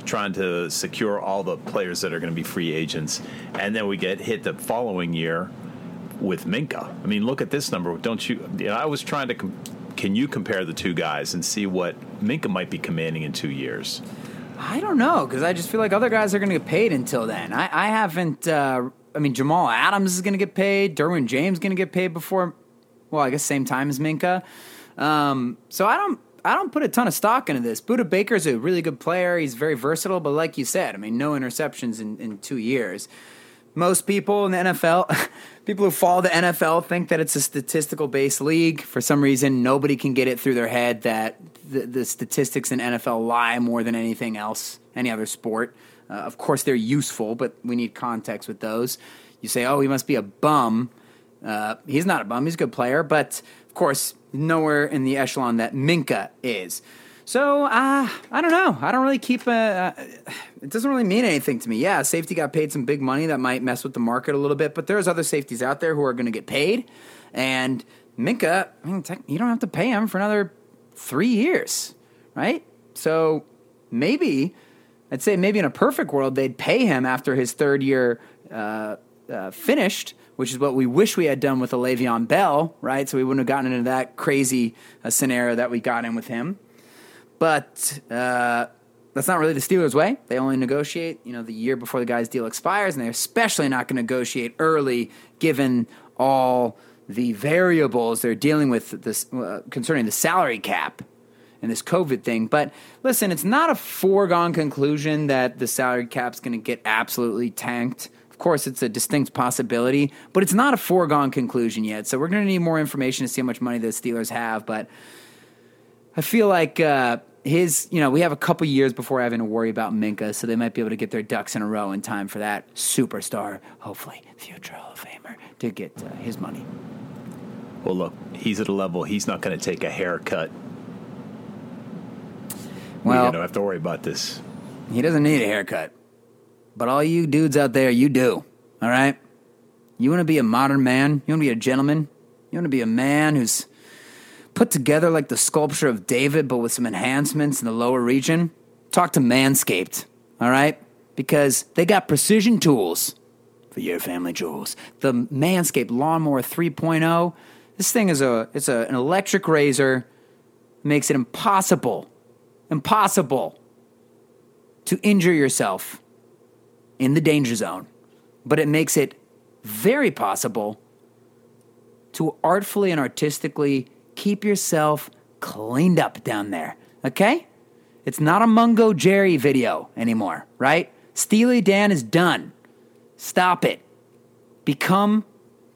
trying to secure all the players that are going to be free agents. And then we get hit the following year with Minkah. I mean, look at this number. Don't you? you know, I was trying to, com- can you compare the two guys and see what Minkah might be commanding in two years? I don't know, because I just feel like other guys are going to get paid until then. I, I haven't, uh, I mean, Jamal Adams is going to get paid. Derwin James is going to get paid before, well, I guess same time as Minkah. Um, so I don't, I don't put a ton of stock into this. Budda Baker's a really good player. He's very versatile, but like you said, I mean, no interceptions in, in two years. Most people in the N F L, people who follow the N F L, think that it's a statistical-based league. For some reason, nobody can get it through their head that the, the statistics in N F L lie more than anything else, any other sport. Uh, of course, they're useful, but we need context with those. You say, oh, he must be a bum. Uh, he's not a bum. He's a good player, but, of course, nowhere in the echelon that Minkah is. So, uh, I don't know. I don't really keep a uh, – it doesn't really mean anything to me. Yeah, safety got paid some big money. That might mess with the market a little bit, but there's other safeties out there who are going to get paid. And Minkah, I mean, you don't have to pay him for another three years, right? So maybe – I'd say maybe in a perfect world they'd pay him after his third year uh, uh, finished, which is what we wish we had done with a Le'Veon Bell, right? So we wouldn't have gotten into that crazy uh, scenario that we got in with him. But uh, that's not really the Steelers' way. They only negotiate, you know, the year before the guy's deal expires, and they're especially not going to negotiate early, given all the variables they're dealing with this uh, concerning the salary cap and this COVID thing. But listen, it's not a foregone conclusion that the salary cap's going to get absolutely tanked. Of course, it's a distinct possibility, but it's not a foregone conclusion yet. So we're going to need more information to see how much money the Steelers have, but I feel like uh, his, you know, we have a couple years before having to worry about Minkah, so they might be able to get their ducks in a row in time for that superstar, hopefully future Hall of Famer, to get uh, his money. Well, look, he's at a level he's not going to take a haircut. Well, we don't have to worry about this. He doesn't need a haircut, but all you dudes out there, you do. All right, you want to be a modern man, you want to be a gentleman, you want to be a man who's put together like the sculpture of David, but with some enhancements in the lower region. Talk to Manscaped, all right? Because they got precision tools for your family jewels. The Manscaped Lawnmower three point oh. This thing is a it's a, an electric razor. It makes it impossible, impossible to injure yourself in the danger zone. But it makes it very possible to artfully and artistically keep yourself cleaned up down there, okay? It's not a Mungo Jerry video anymore, right? Steely Dan is done. Stop it. Become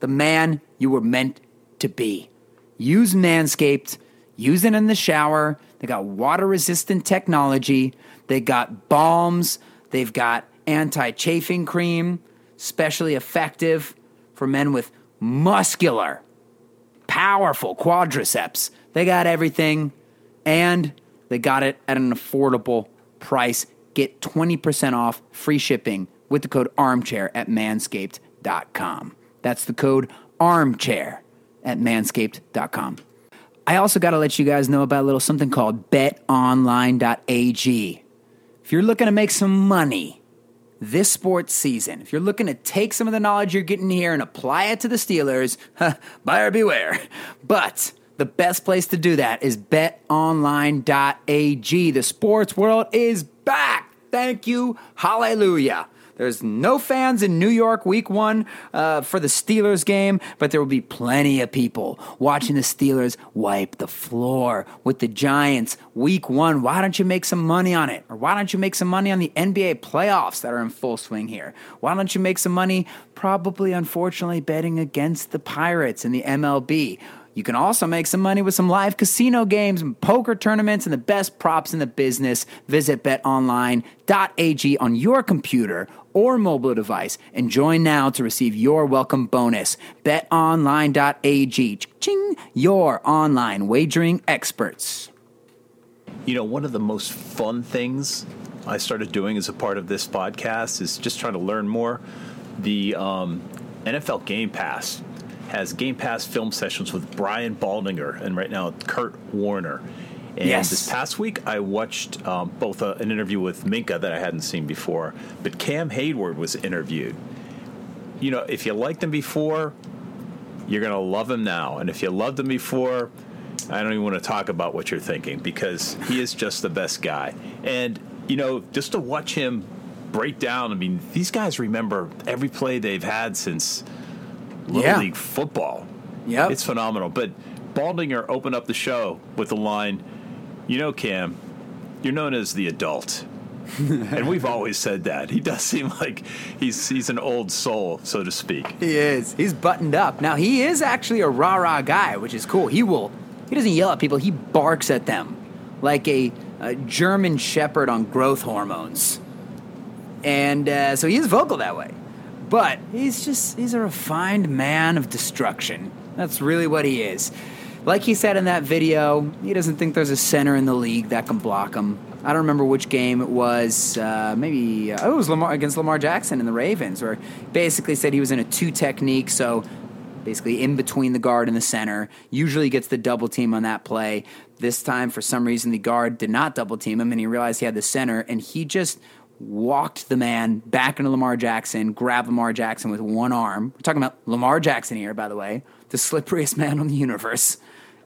the man you were meant to be. Use Manscaped. Use it in the shower. They got water-resistant technology. They got balms. They've got anti-chafing cream, especially effective for men with muscular, powerful quadriceps. They got everything, and they got it at an affordable price. Get twenty percent off free shipping with the code armchair at manscaped dot com. That's the code armchair at manscaped dot com. I also got to let you guys know about a little something called bet online dot a g. If you're looking to make some money this sports season, if you're looking to take some of the knowledge you're getting here and apply it to the Steelers, buyer beware. But the best place to do that is bet online dot a g. The sports world is back. Thank you. Hallelujah. There's no fans in New York week one uh, for the Steelers game, but there will be plenty of people watching the Steelers wipe the floor with the Giants week one. Why don't you make some money on it? Or why don't you make some money on the N B A playoffs that are in full swing here? Why don't you make some money probably, unfortunately, betting against the Pirates in the M L B? You can also make some money with some live casino games and poker tournaments and the best props in the business. Visit bet online dot a g on your computer or mobile device and join now to receive your welcome bonus. bet online dot a g, ching, your online wagering experts. You know, one of the most fun things I started doing as a part of this podcast is just trying to learn more. The um, N F L Game Pass has Game Pass film sessions with Brian Baldinger and right now Kurt Warner. And yes. this past week, I watched um, both a, an interview with Minkah that I hadn't seen before, but Cam Hayward was interviewed. You know, if you liked him before, you're going to love him now. And if you loved him before, I don't even want to talk about what you're thinking, because he is just the best guy. And, you know, just to watch him break down, I mean, these guys remember every play they've had since Little yeah. League football. Yeah. It's phenomenal. But Baldinger opened up the show with the line, you know, Cam, you're known as the adult. And we've always said that. He does seem like he's he's an old soul, so to speak. He is. He's buttoned up. Now, he is actually a rah-rah guy, which is cool. He will. He doesn't yell at people. He barks at them like a, a German shepherd on growth hormones. And uh, so he is vocal that way. But he's just, he's a refined man of destruction. That's really what he is. Like he said in that video, he doesn't think there's a center in the league that can block him. I don't remember which game it was. Uh, maybe uh, it was Lamar against Lamar Jackson and the Ravens, where basically said he was in a two technique, so basically in between the guard and the center. Usually gets the double team on that play. This time, for some reason, the guard did not double team him, and he realized he had the center, and he just walked the man back into Lamar Jackson, grabbed Lamar Jackson with one arm. We're talking about Lamar Jackson here, by the way, the slipperiest man on the universe,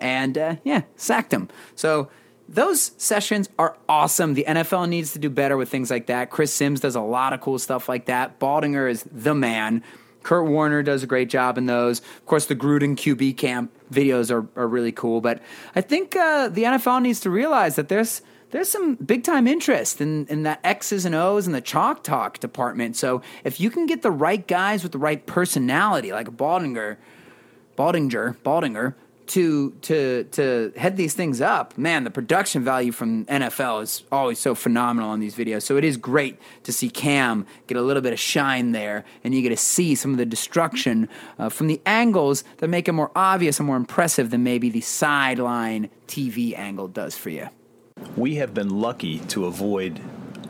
and uh, yeah, sacked him. So those sessions are awesome. The N F L needs to do better with things like that. Chris Sims does a lot of cool stuff like that. Baldinger is the man. Kurt Warner does a great job in those. Of course, the Gruden Q B camp videos are, are really cool, but I think uh, the N F L needs to realize that there's there's some big-time interest in, in the X's and O's and the chalk talk department. So if you can get the right guys with the right personality, like Baldinger, Baldinger, Baldinger, to to to head these things up, man, the production value from N F L is always so phenomenal on these videos. So it is great to see Cam get a little bit of shine there, and you get to see some of the destruction uh, from the angles that make it more obvious and more impressive than maybe the sideline T V angle does for you. We have been lucky to avoid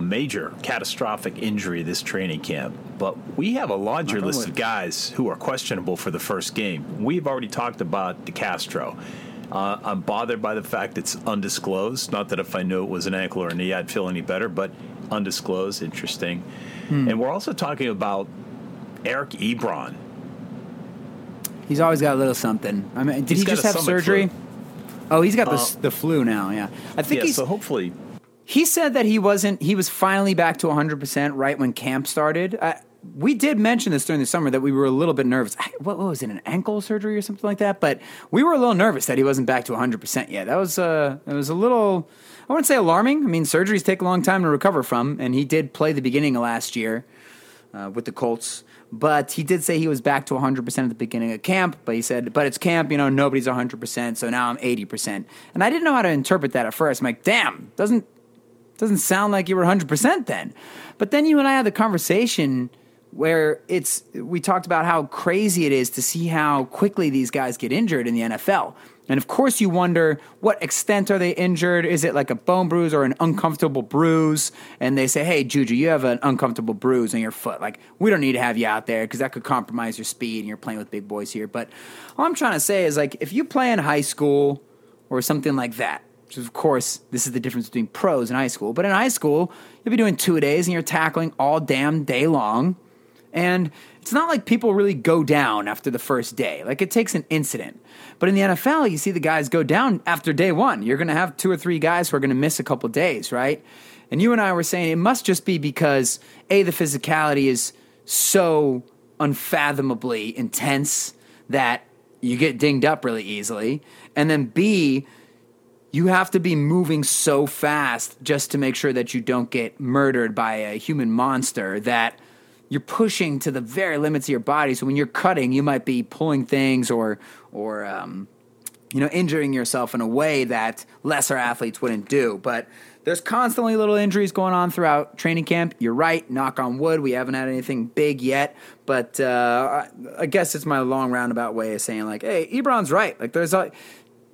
major catastrophic injury this training camp, but we have a laundry list of guys who are questionable for the first game. We've already talked about DeCastro. Uh, I'm bothered by the fact it's undisclosed. Not that if I knew it was an ankle or a knee, I'd feel any better, but undisclosed, interesting. Hmm. And we're also talking about Eric Ebron. He's always got a little something. I mean, did he's he just have surgery? Flu. Oh, he's got uh, the the flu now. Yeah, I think yeah, he's. So hopefully. He said that he wasn't. He was finally back to one hundred percent right when camp started. I, we did mention this during the summer that we were a little bit nervous. I, what, what was it, an ankle surgery or something like that? But we were a little nervous that he wasn't back to one hundred percent yet. That was uh, it was a little, I wouldn't say alarming. I mean, surgeries take a long time to recover from, and he did play the beginning of last year uh, with the Colts. But he did say he was back to one hundred percent at the beginning of camp. But he said, but it's camp, you know, nobody's one hundred percent, so now I'm eighty percent. And I didn't know how to interpret that at first. I'm like, damn, doesn't... Doesn't sound like you were one hundred percent then. But then you and I had the conversation where it's we talked about how crazy it is to see how quickly these guys get injured in the N F L. And, of course, you wonder what extent are they injured? Is it like a bone bruise or an uncomfortable bruise? And they say, hey, Juju, you have an uncomfortable bruise on your foot. Like, we don't need to have you out there because that could compromise your speed and you're playing with big boys here. But all I'm trying to say is, like, if you play in high school or something like that, which, of course, this is the difference between pros and high school. But in high school, you'll be doing two-a-days, and you're tackling all damn day long. And it's not like people really go down after the first day. Like, it takes an incident. But in the N F L, you see the guys go down after day one. You're going to have two or three guys who are going to miss a couple days, right? And you and I were saying it must just be because, A, the physicality is so unfathomably intense that you get dinged up really easily. And then, B, you have to be moving so fast just to make sure that you don't get murdered by a human monster that you're pushing to the very limits of your body. So when you're cutting, you might be pulling things or, or um, you know, injuring yourself in a way that lesser athletes wouldn't do. But there's constantly little injuries going on throughout training camp. You're right, knock on wood, we haven't had anything big yet. But uh, I guess it's my long roundabout way of saying, like, hey, Ebron's right. Like, there's a...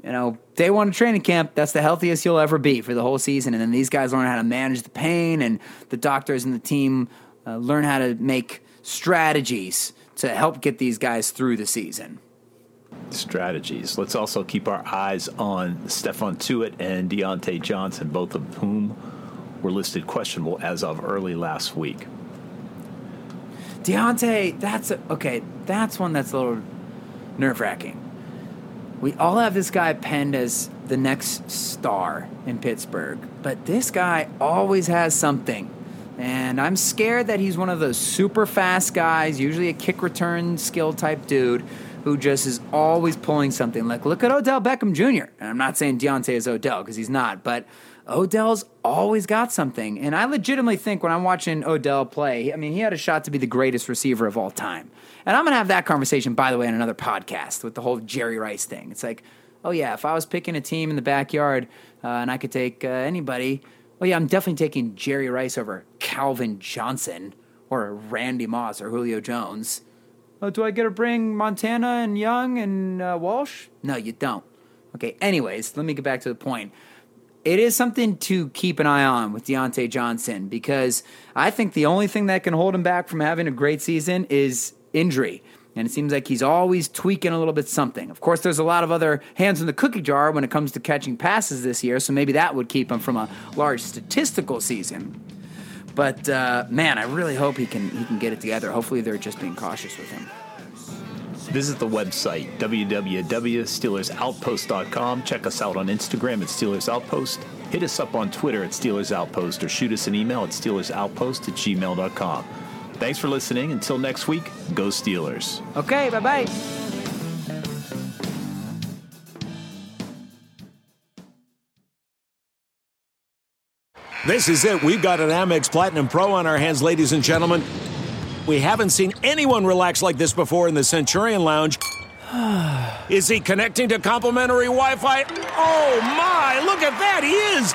You know, day one of training camp, that's the healthiest you'll ever be for the whole season. And then these guys learn how to manage the pain, and the doctors and the team uh, learn how to make strategies to help get these guys through the season. strategies. Let's also keep our eyes on Stephon Tuitt and Deontay Johnson, both of whom were listed questionable as of early last week. Deontay, that's a, okay. That's one that's a little nerve-wracking. We all have this guy penned as the next star in Pittsburgh, but this guy always has something. And I'm scared that he's one of those super fast guys, usually a kick return skill type dude, who just is always pulling something. Like, look at Odell Beckham Junior And I'm not saying Deontay is Odell because he's not, but Odell's always got something. And I legitimately think when I'm watching Odell play, I mean, he had a shot to be the greatest receiver of all time. And I'm going to have that conversation, by the way, in another podcast with the whole Jerry Rice thing. It's like, oh, yeah, if I was picking a team in the backyard uh, and I could take uh, anybody, well, yeah, I'm definitely taking Jerry Rice over Calvin Johnson or Randy Moss or Julio Jones. Oh, do I get to bring Montana and Young and uh, Walsh? No, you don't. Okay, anyways, let me get back to the point. It is something to keep an eye on with Deontay Johnson because I think the only thing that can hold him back from having a great season is injury. And it seems like he's always tweaking a little bit something. Of course, there's a lot of other hands in the cookie jar when it comes to catching passes this year, so maybe that would keep him from a large statistical season. But, uh, man, I really hope he can he can get it together. Hopefully they're just being cautious with him. Visit the website, w w w dot steelers outpost dot com. Check us out on Instagram at Steelers Outpost. Hit us up on Twitter at Steelers Outpost or shoot us an email at steelers outpost at gmail dot com. Thanks for listening. Until next week, go Steelers. Okay, bye-bye. This is it. We've got an Amex Platinum Pro on our hands, ladies and gentlemen. We haven't seen anyone relax like this before in the Centurion Lounge. Is he connecting to complimentary Wi-Fi? Oh, my. Look at that. He is.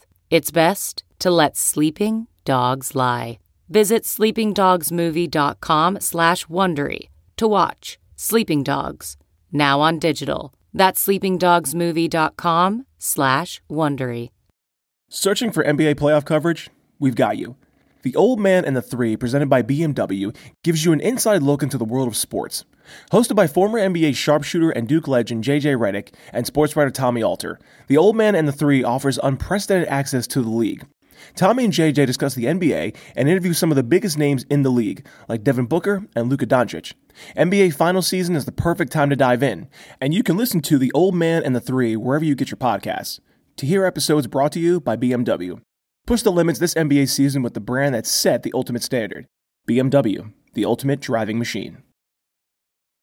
It's best to let sleeping dogs lie. Visit sleeping dogs movie dot com slash Wondery to watch Sleeping Dogs, now on digital. That's sleeping dogs movie dot com slash Wondery. Searching for N B A playoff coverage? We've got you. The Old Man and the Three, presented by B M W, gives you an inside look into the world of sports. Hosted by former N B A sharpshooter and Duke legend J J Redick and sports writer Tommy Alter, The Old Man and the Three offers unprecedented access to the league. Tommy and J J discuss the N B A and interview some of the biggest names in the league, like Devin Booker and Luka Doncic. N B A final season is the perfect time to dive in, and you can listen to The Old Man and the Three wherever you get your podcasts. To hear episodes brought to you by B M W. Push the limits this N B A season with the brand that set the ultimate standard. B M W, the ultimate driving machine.